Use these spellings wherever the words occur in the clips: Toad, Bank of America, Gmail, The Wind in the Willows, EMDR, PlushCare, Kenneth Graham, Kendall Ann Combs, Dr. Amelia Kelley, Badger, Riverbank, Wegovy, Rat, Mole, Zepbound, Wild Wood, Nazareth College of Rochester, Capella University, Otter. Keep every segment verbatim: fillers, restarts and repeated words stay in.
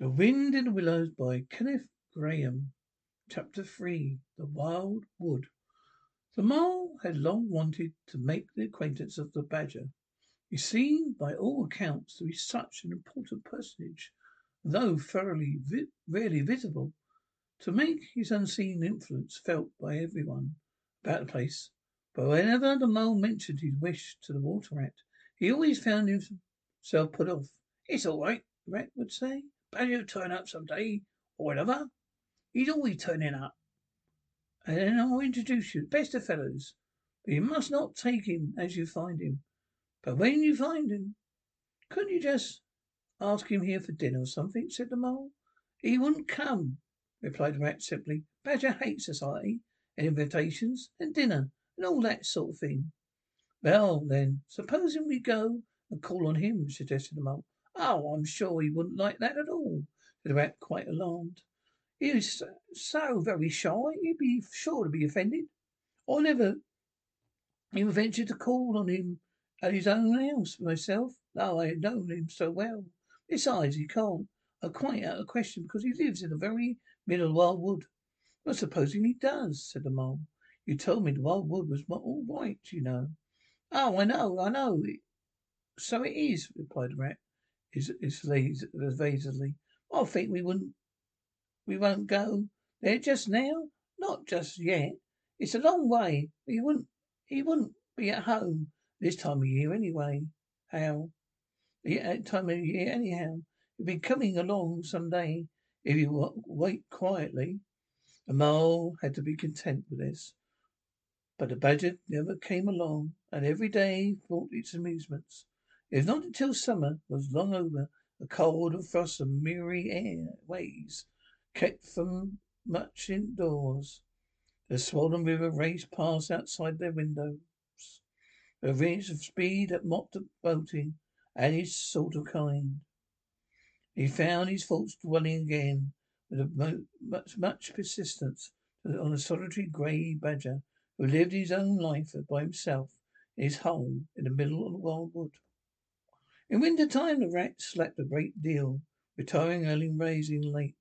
The Wind in the Willows by Kenneth Graham. Chapter three. The Wild Wood. The Mole had long wanted to make the acquaintance of the Badger. He seemed, by all accounts, to be such an important personage, though thoroughly vi- rarely visible, to make his unseen influence felt by everyone about the place. But whenever the Mole mentioned his wish to the Water Rat, he always found himself put off. "It's all right," the Rat would say. "Badger will turn up some day or whatever. He's always turning up. And then I'll introduce you, best of fellows. But you must not take him as you find him. But when you find him, couldn't you just ask him here for dinner or something?" said the Mole. "He wouldn't come," replied the Rat simply. "Badger hates society and invitations and dinner and all that sort of thing." "Well, then, supposing we go and call on him," suggested the Mole. "Oh, I'm sure he wouldn't like that at all," said the Rat, quite alarmed. "He is so very shy, he'd be sure to be offended. I never even ventured to call on him at his own house myself, though I had known him so well. Besides, he can't. I'm quite out of question, because he lives in the very middle of the Wild Wood." "Well, supposing he does," said the Mole. "You told me the Wild Wood was not all right, you know." "Oh, I know, I know. So it is," replied the Rat. Is is evasively. "I think we wouldn't we won't go there just now. Not just yet. It's a long way. He wouldn't he wouldn't be at home this time of year anyway. How yeah, time of year anyhow. He'd be coming along some day if you wait quietly." The Mole had to be content with this. But the Badger never came along, and every day brought its amusements. It was not until summer was long over, the cold and frost and miry air ways kept from much indoors. The swollen river raced past outside their windows, a ridge of speed that mocked at boating and his sort of kind. He found his thoughts dwelling again with mo- much, much persistence on a solitary grey Badger who lived his own life by himself in his hole in the middle of the Wild Wood. In winter time, the Rat slept a great deal, retiring early and rising late.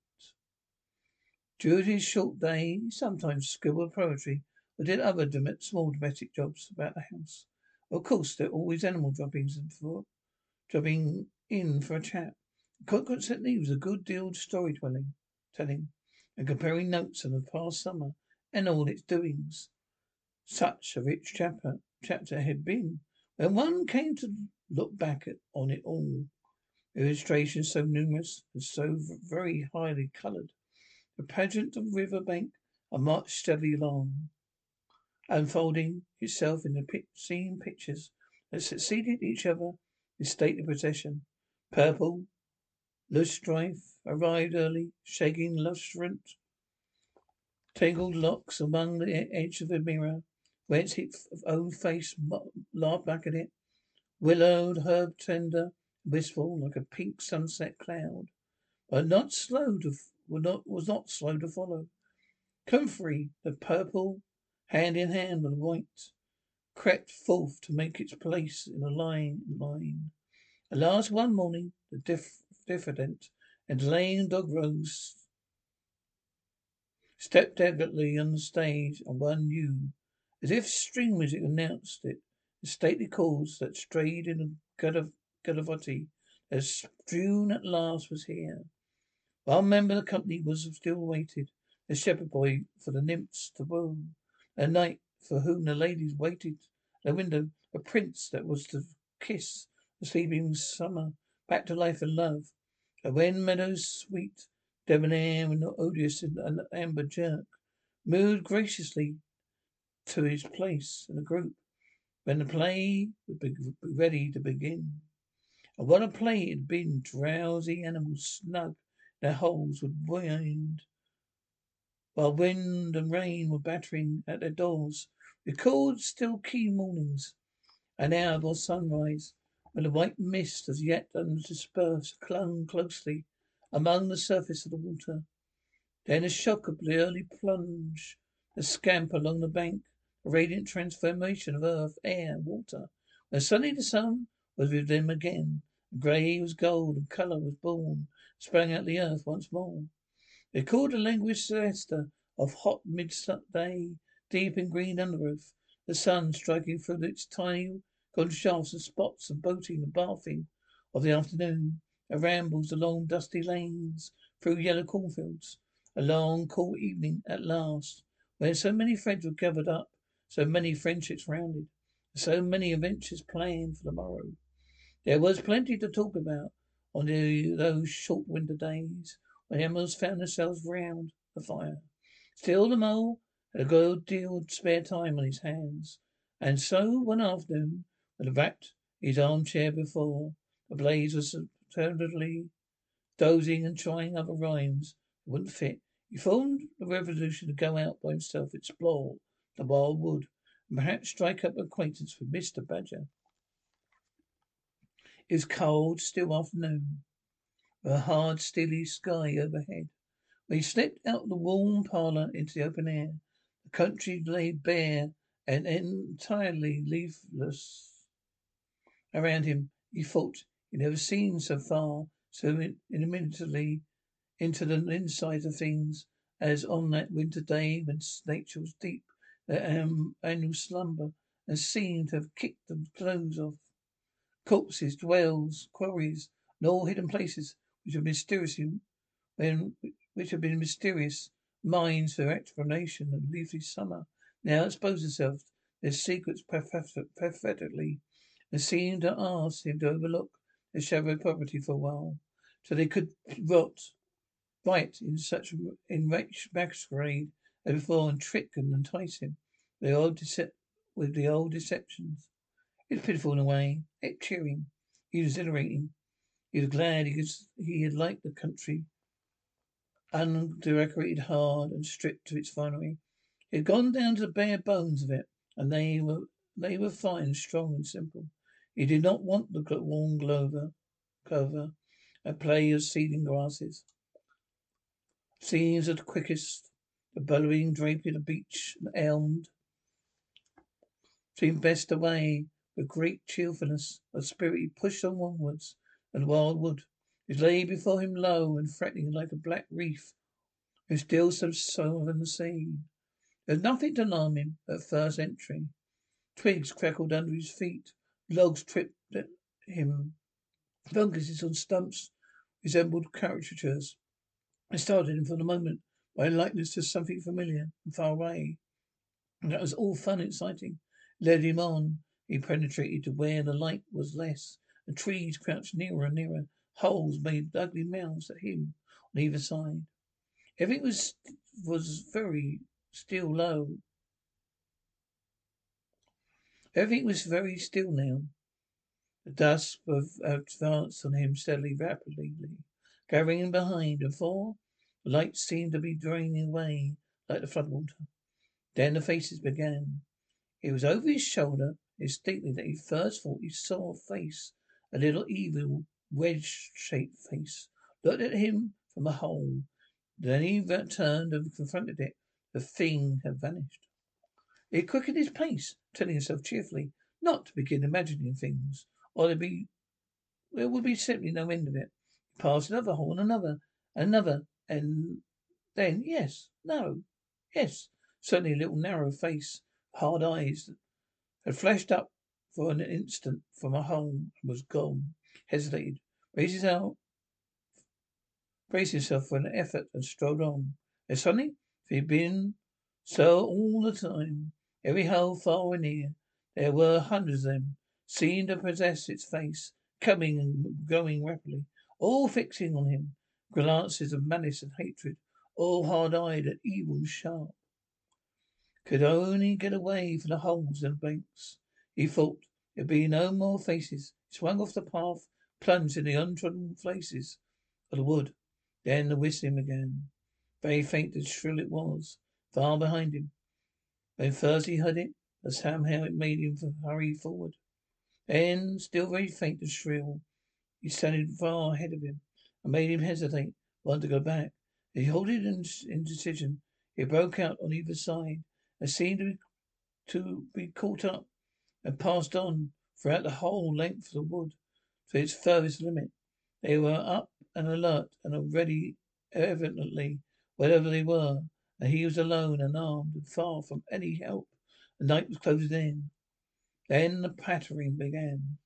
During his short day, he sometimes scribbled poetry or did other small domestic jobs about the house. Of course, there were always animal droppings in for, dropping in for a chat. Consequently, he was a good deal story telling, telling, and comparing notes on the past summer and all its doings. Such a rich chapter, chapter had been, when one came to look back at, on it all. Illustrations so numerous and so v- very highly coloured. The pageant of Riverbank had marched steadily along, unfolding itself in the pic- scene pictures that succeeded each other in stately procession. Purple, Loosestrife arrived early, shaking lustrant, tangled locks among the edge of the mirror, whence his own face mo- laughed back at it. Willowed, herb tender, wistful like a pink sunset cloud, but not slow to not was not slow to follow. Comfrey, the purple, hand in hand with white, crept forth to make its place in a line. line. At last, one morning, the diff, diffident and lame dog rose, stepped elegantly on the stage, and one knew, as if string music announced it, the stately chords that strayed in the Gudavotti, as June at last was here. One member of the company was still waited, the shepherd boy for the nymphs to woo, a knight for whom the ladies waited at the window, a prince that was to kiss the sleeping summer back to life and love, and when meadows sweet, debonair and not odious in an amber jerk, moved graciously to his place in the group, when the play would be ready to begin. And what a play it had been. Drowsy animals snug their holes would wind, while wind and rain were battering at their doors, with cold still keen mornings, an hour or sunrise, when the white mist as yet undispersed clung closely among the surface of the water. Then a shock of the early plunge, the scamp along the bank, a radiant transformation of earth, air, and water, when suddenly the sun was with them again, grey was gold, and colour was born, sprang out the earth once more. They called a language siesta of hot midday, deep in green undergrowth, the sun striking through its tiny gone shafts and spots of boating and bathing of the afternoon. It rambles along dusty lanes, through yellow cornfields, a long cool evening at last, where so many threads were gathered up, so many friendships rounded, so many adventures planned for the morrow. There was plenty to talk about on the, those short winter days when animals found themselves round the fire. Still the mole had a good deal of spare time on his hands, and so one afternoon, when the rat his armchair before, the blaze was alternately dozing and trying other rhymes that wouldn't fit, he formed the resolution to go out by himself, explore the wild wood, and perhaps strike up acquaintance with Mister Badger. It was cold, still afternoon, with a hard, steely sky overhead. When he slipped out of the warm parlour into the open air, the country lay bare and entirely leafless. Around him, he thought, he'd never seen so far, so immediately into the inside of things as on that winter day when nature was deep, their um, annual slumber, and seemed to have kicked the clothes off. Corpses, dwells, quarries, and all hidden places which have mysteriously, when, which have been mysterious mines for explanation and leafy summer, now exposed themselves their secrets pathetically, and seemed to ask him to overlook the shadow property for a while, so they could rot right in such enriched masquerade as before, and trick and entice him the old decep- with the old deceptions. It's pitiful in a way, it cheering, he was exhilarating. He was glad he could, he had liked the country, undecorated, hard and stripped to its finery. He had gone down to the bare bones of it, and they were they were fine, strong and simple. He did not want the warm glover, clover, a play of seeding grasses, scenes of the quickest, the billowing drapery of the beech and elm seemed best away. With great cheerfulness of spirit, he pushed on onwards, and the wild wood, which lay before him low and threatening like a black reef, was still so solemn and sea. There was nothing to alarm him at first entry. Twigs crackled under his feet. Logs tripped at him. Funguses on stumps resembled caricatures. It started him from the moment by a likeness to something familiar and far away. And that was all fun and exciting. It led him on. He penetrated to where the light was less, and trees crouched nearer and nearer. Holes made ugly mouths at him on either side. Everything was was very still low. Everything was very still now. The dusk advanced on him steadily, rapidly, gathering in behind, and before, the light seemed to be draining away like the floodwater. Then the faces began. It was over his shoulder, distinctly, that he first thought he saw a face, a little evil, wedge-shaped face, looked at him from a hole. Then he turned and confronted it. The thing had vanished. He quickened his pace, telling himself cheerfully not to begin imagining things, or there'd be, there would be simply no end of it. He passed another hole and another, another, and then yes, no, yes. Suddenly a little narrow face, hard eyes, had flashed up for an instant from a hole and was gone. Hesitated, raised himself, braced himself for an effort, and strode on. And suddenly, for he'd been so all the time, every hole far and near, there were hundreds of them, seemed to possess its face, coming and going rapidly, all fixing on him glances of malice and hatred, all hard-eyed and evil and sharp. Could only get away from the holes and banks. He thought there'd be no more faces. He swung off the path, plunged in the untrodden places of the wood. Then the whistling began. Very faint and shrill it was, far behind him. When first he heard it, but somehow it made him hurry forward. Then, still very faint and shrill, he sounded far ahead of him, and made him hesitate, want to go back. He halted in indecision. It broke out on either side, and seemed to be, to be caught up and passed on throughout the whole length of the wood to its furthest limit. They were up and alert and already evidently wherever they were, and he was alone, unarmed, and far from any help. The night was closing in. Then the pattering began.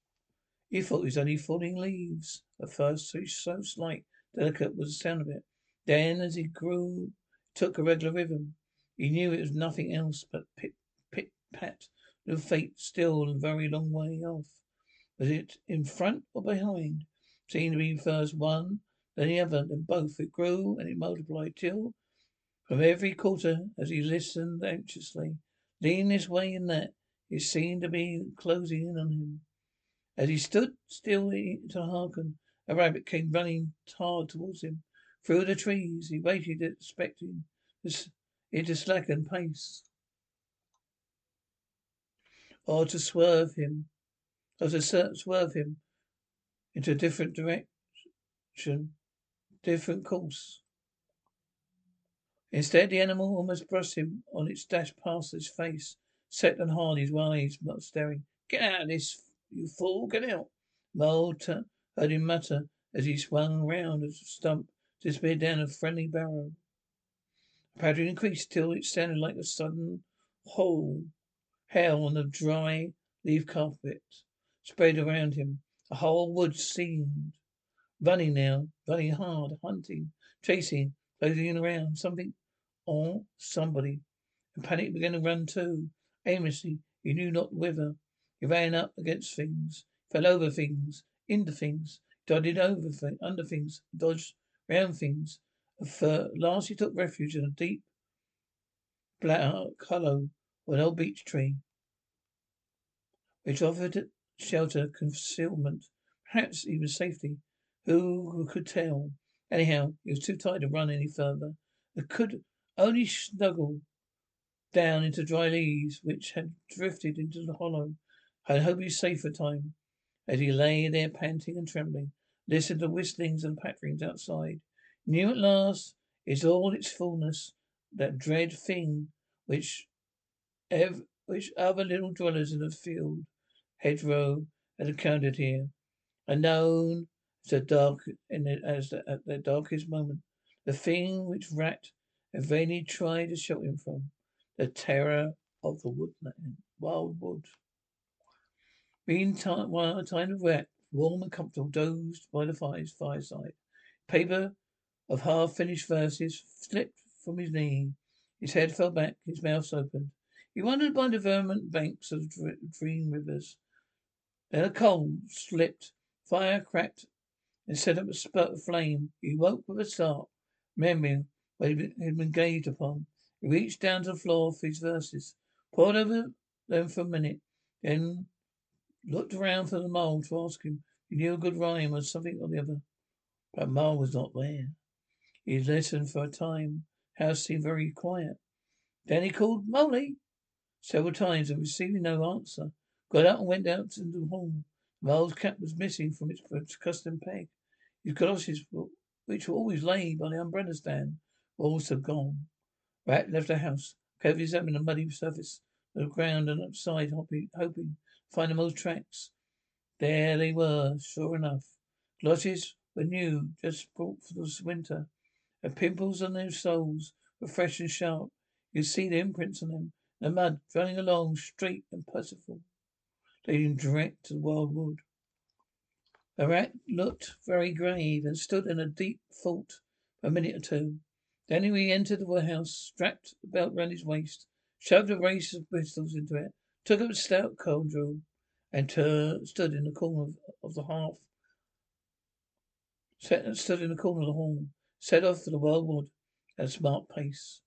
He thought it was only falling leaves. At first, so, so slight, delicate was the sound of it. Then, as it grew, it took a regular rhythm. He knew it was nothing else but pit, pit, pat, the fate still a very long way off. Was it in front or behind? Seemed to be first one, then the other, then both. It grew and it multiplied till, from every quarter, as he listened anxiously, leaning this way and that, it seemed to be closing in on him. As he stood still to hearken, a rabbit came running hard towards him. Through the trees, he waited, expecting it to slacken pace, or to swerve him, or to swerve him into a different direction, different course. Instead, the animal almost brushed him on its dash past his face, set and hard, his eyes staring. Get out of this, you fool, get out! Mole heard him mutter as he swung round a stump, disappeared down a friendly barrow. The pattering increased till it sounded like a sudden whole hail on the dry leaf carpet spread around him. The whole wood seemed running now, running hard, hunting, chasing, closing in around something or somebody. And panic began to run too, aimlessly, he knew not whither. He ran up against things, fell over things, into things, dodged over things, under things, dodged round things. At last he took refuge in a deep black hollow of an old beech tree, which offered shelter, concealment, perhaps even safety. Who could tell? Anyhow, he was too tired to run any further. He could only snuggle down into dry leaves which had drifted into the hollow, and hope he was safe for time. As he lay there panting and trembling, listened to whistlings and patterings outside, knew at last in all its fullness that dread thing which ev- which other little dwellers in the field hedgerow had encountered here, and known as the dark in the, as the, at their darkest moment, the thing which Rat had vainly tried to shelter him from. The terror of the woodland, wild wood. Meantime, while a tiny Rat, warm and comfortable, dozed by the fire's fireside, paper of half-finished verses slipped from his knee. His head fell back, his mouth opened. He wandered by the verdant banks of the dream rivers. Then a coal slipped, fire cracked, and set up a spurt of flame. He woke with a start, remembering what he had been gazed upon. He reached down to the floor for his verses, pored over them for a minute, then looked around for the Mole to ask him if he knew a good rhyme or something or the other. But Mole was not there. He listened for a time. The house seemed very quiet. Then he called Mole several times and receiving no answer, got up and went out into the hall. Mole's cap was missing from its custom peg. His goloshes, which were always laid by the umbrella stand, were also gone. Rat left the house, carefully examining the muddy surface of the ground and upside, hoping, hoping to find the Mole's tracks. There they were, sure enough. Glosses were new, just brought for this winter. The pimples on their soles were fresh and sharp. You could see the imprints on them, the mud running along straight and purposeful, leading direct to the wild wood. The Rat looked very grave and stood in a deep thought for a minute or two. Then he re-entered the warehouse, strapped the belt round his waist, shoved a brace of pistols into it, took up a stout cold drill, and tur- stood in the corner of, of the half. Set, stood in the corner of the hall, set off for the wild wood at a smart pace.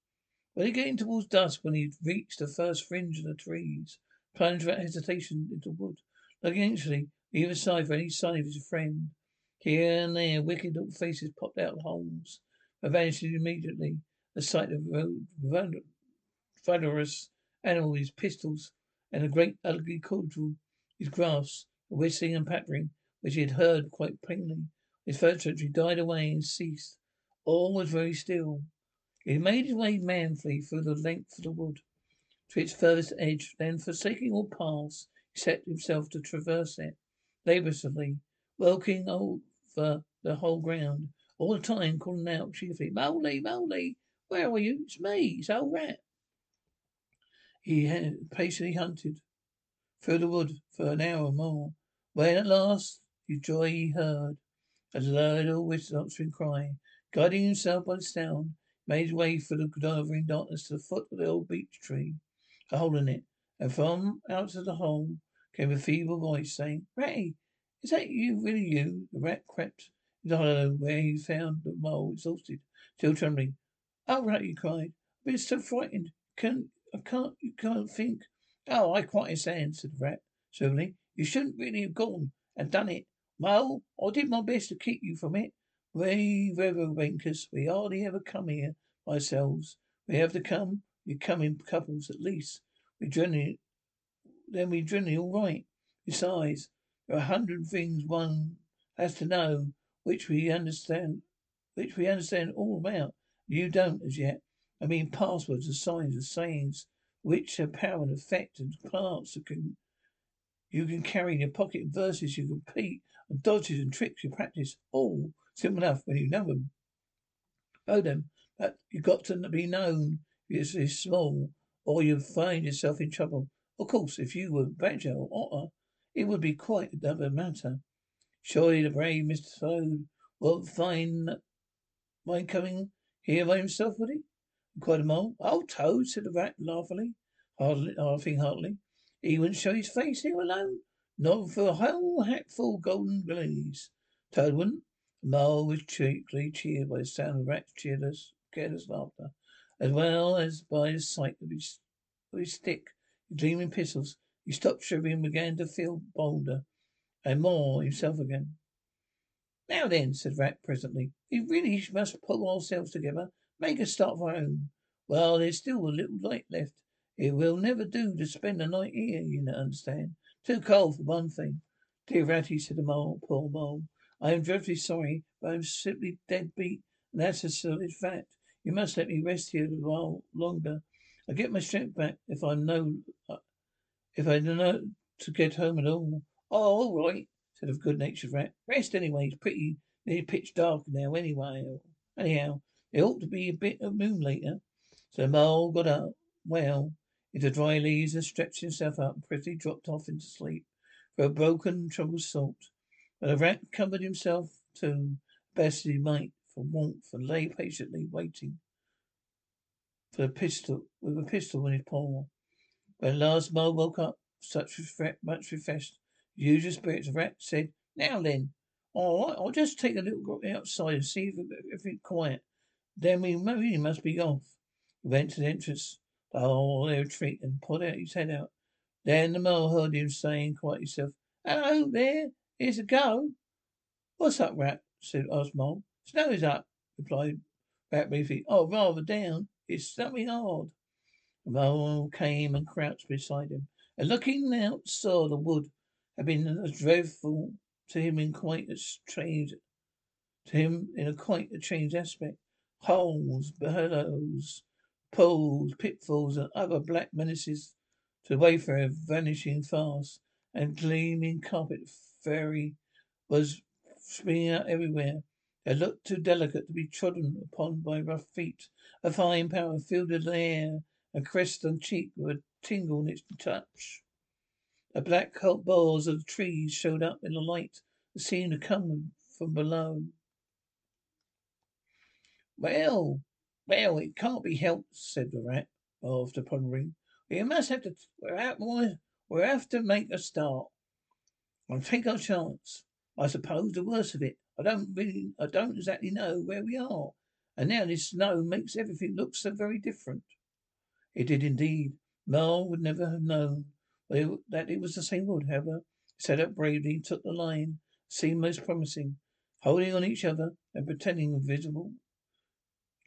When he getting towards dusk, when he reached the first fringe of the trees, plunged without hesitation into the wood, looking anxiously either side for any sign of his friend. Here and there, wicked little faces popped out of holes. I vanished immediately. The sight of a vociferous animal, his pistols, and a great ugly cordial, his grasp, the whistling and pattering, which he had heard quite plainly. His ferocity died away and ceased. All was very still. He made his way manfully through the length of the wood to its furthest edge, then, forsaking all paths, he set himself to traverse it, laboriously, walking over the whole ground, all the time calling out cheerfully, "Mole, Mole, where are you? It's me, it's old Rat." He had patiently hunted through the wood for an hour or more, when at last his joy heard a low, whistling cry. Guiding himself by the sound, he made his way through the gathering darkness to the foot of the old beech tree, a hole in it, and from out of the hole came a feeble voice saying, "Ratty, is that you? Really you?" The rat crept into the hollow where he found the mole exhausted, still trembling. "Oh, Ratty," he cried, "I've been so frightened. Can I can't you can't think." "Oh, I quite understand," said the rat civilly. "You shouldn't really have gone and done it. Mole, I did my best to keep you from it. We riverbankers, we hardly ever come here by ourselves. We have to come, we come in couples at least. We generally, then we generally all right. Besides, there are a hundred things one has to know which we understand, which we understand all about. You don't as yet. I mean passwords and signs and sayings which have power and effect and parts that can you can carry in your pocket and verses you compete and dodges and tricks you practice, all simple enough when you know them. Know them, but you've got to be known if you're small or you'll find yourself in trouble. Of course, if you were Badger or Otter, it would be quite another matter. Surely the brave Mister Toad won't find my coming here by himself, would he?" Quite a mole. "Oh, Toad," said the rat laughingly, laughing heartily, "he wouldn't show his face here alone, not for a whole hatful of golden guineas. Toad wouldn't." The mole was cheerfully cheered by the sound of rat's cheerless, careless laughter, as well as by the sight of his, of his stick, his gleaming pistols. He stopped shivering and began to feel bolder and more himself again. "Now then," said Rat presently, "we really must pull ourselves together, make a start of our own. Well, there's still a little light left. It will never do to spend the night here, you understand. Too cold for one thing." "Dear Ratty," said the mole, "poor mole, I am dreadfully sorry, but I am simply dead beat, and that's a solid fact. You must let me rest here a while longer. I get my strength back if I know if I know to get home at all." "Oh, all right," said a good-natured rat. "Rest anyway. It's pretty near pitch dark now. Anyway, anyhow, there ought to be a bit of moon later." So the mole got up well into dry leaves and stretched himself up, and presently dropped off into sleep for a broken, troubled salt. But the rat covered himself too best he might for warmth, and lay patiently waiting for the pistol with a pistol in his paw. When at last Mole woke up, such much refreshed, the usual spirits, the rat said, "Now then, all right, I'll just take a little walk outside and see if everything's quiet. Then we really must be off." He went to the entrance, the whole retreat, and put out his head out. Then the mole heard him saying quite himself, "Hello there, here's a go." "What's up, Rat?" said Mole. "Snow is up," replied Rat briefly. "Oh, rather down. It's something hard." The mole came and crouched beside him, and looking out saw the wood had been as dreadful to him in quite a strange to him in a quite a changed aspect. Holes, burrows, pools, pitfalls, and other black menaces to the wayfarer vanishing fast, and gleaming carpet fairy was springing out everywhere. They looked too delicate to be trodden upon by rough feet. A fine power filled the air, and crest and cheek were a tingle in its touch. The black hot boughs of the trees showed up in the light that seemed to come from below. Well, well, it can't be helped," said the rat, after pondering. "We must have to. We're out more. We'll have to make a start. I'll take our chance. I suppose the worst of it. I don't really. I don't exactly know where we are, and now this snow makes everything look so very different." It did indeed. Mole would never have known that it was the same wood. However, he set up bravely, took the line, seemed most promising, holding on each other and pretending invisible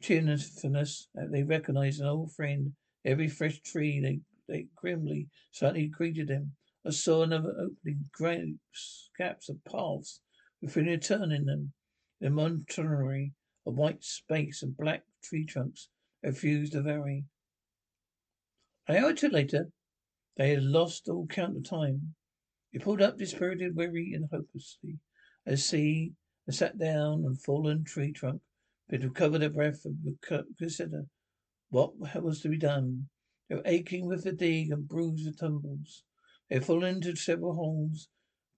cheerfulness that they recognized an old friend. Every fresh tree they, they grimly, slightly greeted them. I saw another opening, grapes, gaps of paths, within a turn in them. The monotony of white space and black tree trunks refused to vary. An hour or two later, they had lost all count of time. They pulled up dispirited, weary, and hopelessly, as sea They sat down on a fallen tree trunk, but recovered their breath and considered what was to be done. They were aching with fatigue and bruised with tumbles. They had fallen into several holes,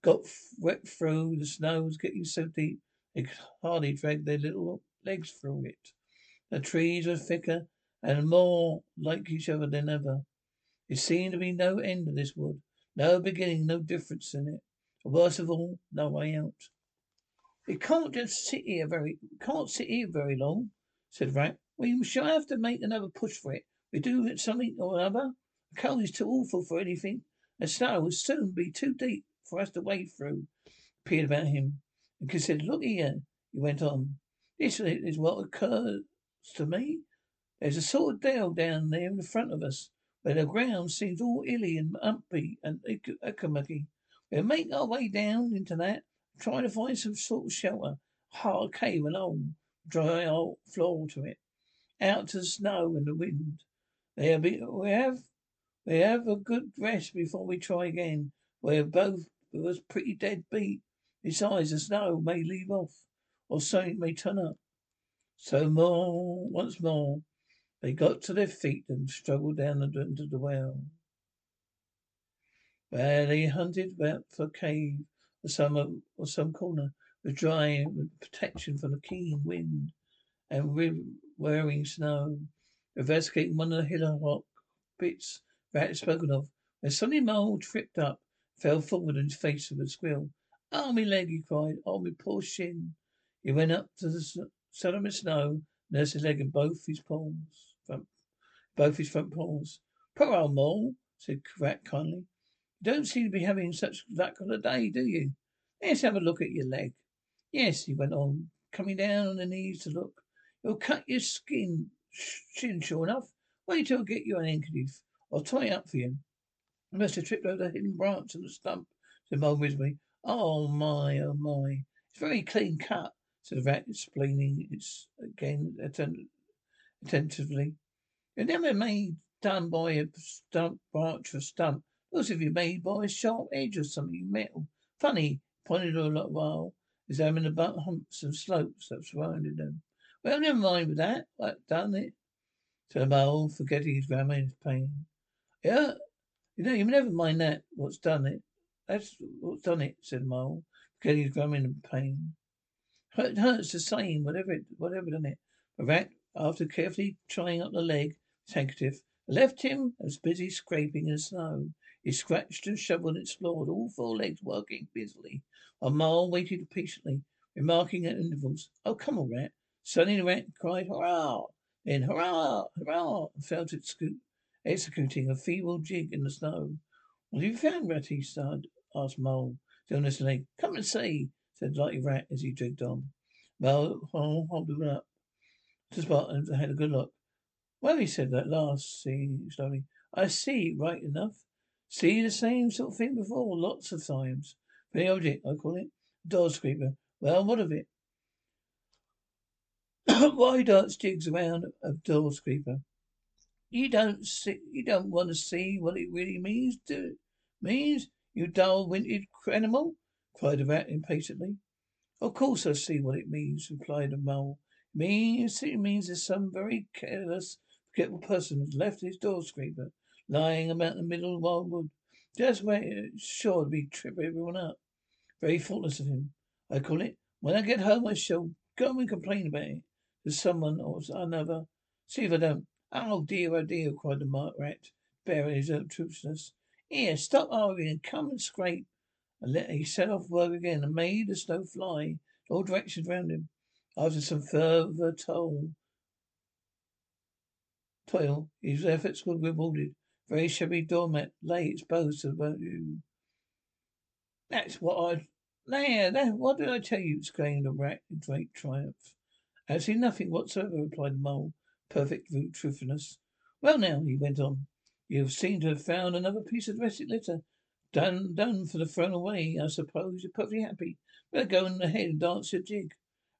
got wet through, the snow was getting so deep they could hardly drag their little legs through it. The trees were thicker and more like each other than ever. There seemed to be no end of this wood, no beginning, no difference in it. But worst of all, no way out. "It can't just sit here very can't sit here very long," said Rat. "We shall have to make another push for it. We do something or another. The coal is too awful for anything. The snow will soon be too deep for us to wade through." Peered about him and considered. "Look here," he went on. "This is what occurs to me. There's a sort of dale down there in the front of us, where the ground seems all illy and umpy and ick-a-mucky. We'll make our way down into that, try to find some sort of shelter, hard cave and old, dry old floor to it, out to the snow and the wind. There'll be we have we have a good rest before we try again. We're both of us pretty dead beat. Besides, the snow may leave off, or something may turn up." So more once more they got to their feet and struggled down into the well. Where they hunted about for a cave or some, or some corner with dry with protection from the keen wind and whirring snow, investigating one of the hillock bits Rat had spoken of, when suddenly Mole tripped up, fell forward in his face with a squeal. "Oh, me leg!" he cried. "Oh, me poor shin!" He went up to the sediment snow, nursed his leg in both his paws. Front, both his front paws. "Poor old Mole," said Rat kindly. "You don't seem to be having such luck on a day, do you? Let's have a look at your leg." "Yes," he went on, coming down on the knees to look. "You'll cut your skin shin sure enough. Wait till I get you an handkerchief. I'll tie it up for you." "I must have tripped over the hidden branch and the stump," said Mole miserably. "Oh my, oh my!" "It's very clean cut," said the Rat, explaining it again attent- attentively. "You're never made done by a stump, branch or stump. Looks if you're made by a sharp edge or something metal. Funny," pointed a lot while, examining the butt humps and slopes that surrounded them. "Well, never mind with that. I've done it," said Mole, forgetting his grammar and his pain. "Yeah, you know, you never mind that. What's done it? That's what's done it," said Mole, forgetting his grammar and pain. "It hurts the same, whatever it, whatever done it." The Rat, after carefully tying up the leg, his handkerchief, left him and was busy scraping in the snow. He scratched and shoveled and explored, all four legs working busily, while Mole waited patiently, remarking at intervals, "Oh, come on, Rat." Suddenly the Rat cried, "Hurrah!" Then, "Hurrah! Hurrah!" and fell to sco- executing a feeble jig in the snow. "What have you found, Ratty?" asked Mole, still on his leg. "Come and see," said Lightly Rat as he jigged on. Mole hobbled up to the spot and had a good look. "Well," he said at last, seeing slowly, "I see, right enough. See the same sort of thing before, lots of times. Pretty object, I call it. Door scraper. Well, what of it?" "Why darts jigs around a door scraper? You don't see, you don't want to see what it really means, do it? Means, you dull-witted animal?" cried the Rat impatiently. "Of course I see what it means," replied the Mole. "It means, it means there's some very careless, forgetful person has left his door scraper lying about the middle of the Wild Wood, just where it's sure to be trip everyone up. Very thoughtless of him, I call it. When I get home I shall go and complain about it to someone or another. See if I don't." "Oh dear, oh dear," cried the Rat, bearing his obtrusiveness. "Here, stop arguing and come and scrape." And let, he set off work again and made the snow fly in all directions round him. After some further toil, toil, his efforts were rewarded. Very shabby doormat lay exposed to the view. "That's what I... There, that, what did I tell you?" exclaimed the Rat in great triumph. "Absolutely nothing whatsoever," replied the Mole, perfect truthfulness. "Well now," he went on, "you seem to have found another piece of rustic litter. Done, done for the thrown away. I suppose you're perfectly happy. Better go on ahead and dance your jig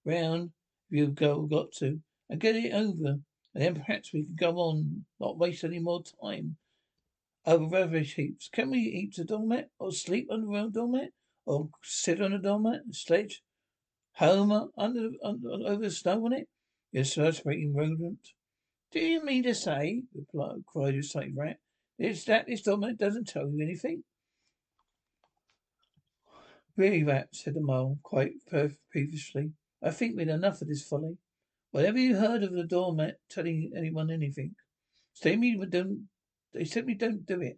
round if you've got to, and get it over, and then perhaps we can go on, not waste any more time over rubbish heaps. Can we eat a doormat, or sleep on the round doormat, or sit on a doormat, sledge, Home under, under over the snow on it? Yes, sir, speaking rodent. Do you mean to say, replied, cried his safe rat, is that this document doesn't tell you anything? Really, Rat, said the mole, quite peevishly. I think we'd enough of this folly. Well, have you heard of the doormat telling anyone anything? Certainly don't, they simply don't do it.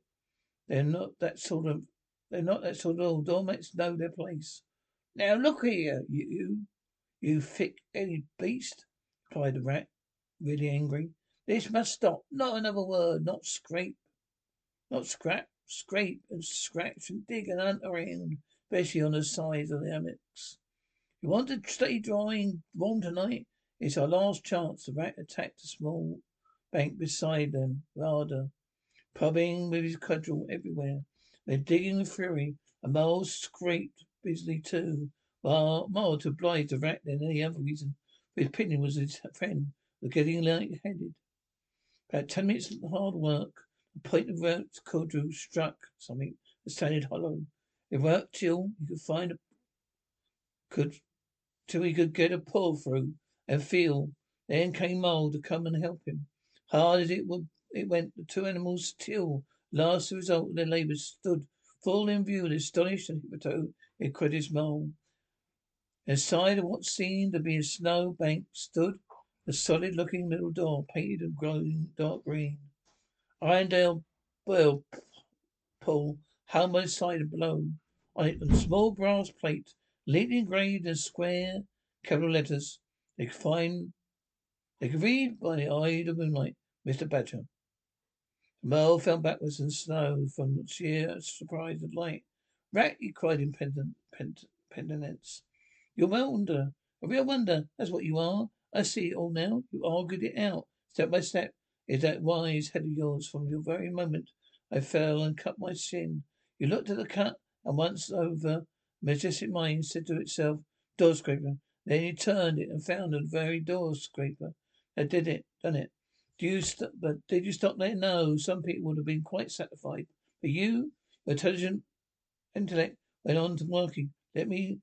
They're not that sort of, they're not that sort of old doormats know their place. Now look here, you, you, you thick-headed beast, cried the rat, really angry. This must stop. Not another word. Not scrape. Not scrap. Scrape and scratch and dig and hunt around, especially on the sides of the hammocks. You want to stay dry and warm tonight? It's our last chance. The rat attacked a small bank beside them, larder, pubbing with his cudgel everywhere. They're digging with fury. A mole scraped busily too. Well, more to oblige the rat than any other reason. His opinion was his friend. We're getting light-headed. About ten minutes of hard work, a point of rope's cudgel struck something that sounded hollow. It worked till he could find a could till he could get a pull through and feel. Then came Mole to come and help him. Hard as it would, it went. The two animals still. Last result of their labour stood full in view of the astonished and Hippito, incredulous Mole. Inside of what seemed to be a snow bank stood a solid-looking little door, painted and glowing dark green. Irondale bell pull hung by the side and below. On it was a small brass plate, neatly engraved in square capital letters. They could find, they could read by the eye of the moonlight, Mister Badger. The mole fell backwards in snow from sheer surprise and light. Rat, he cried in penitence. You're a wonder, a real wonder, that's what you are. I see it all now. You argued it out, step by step. Is that wise head of yours from your very moment I fell and cut my shin? You looked at the cut, and once over, majestic mind said to itself, door scraper. Then you turned it and found the very door scraper. I did it, done it. Do you st- but did you stop there? No, some people would have been quite satisfied. But you, your intelligent intellect, went on to working. Let me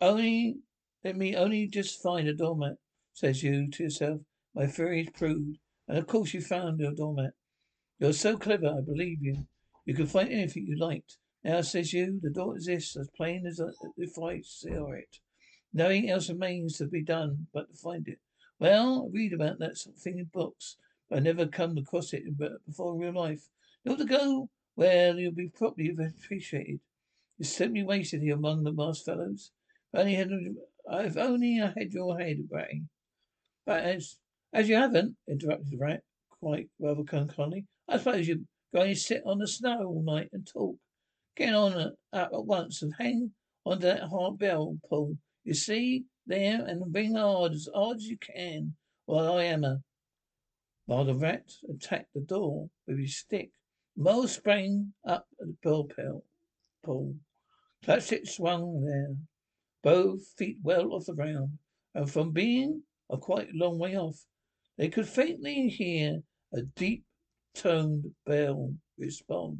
only, let me only just find a doormat. Says you to yourself, my theory is proved, and of course you found your doormat. You're so clever, I believe you. You can find anything you liked. Now, says you, the door exists as plain as if I saw it. Nothing else remains to be done but to find it. Well, I read about that sort of thing in books, but I never come across it before in real life. You ought to go where you'll be properly appreciated. You're simply wasted here among the masked fellows. If only had, if only I had your head, Bratty. But as as you haven't, interrupted the rat quite rather unkindly, I suppose you're going to sit on the snow all night and talk. Get on up at once and hang on to that hard bell pull. You see, there, and ring hard, as hard as you can, while I hammer. While the rat attacked the door with his stick, Mole sprang up at the bell pull, clutched it, swung there, both feet well off the ground, and from being a quite long way off, they could faintly hear a deep-toned bell respond.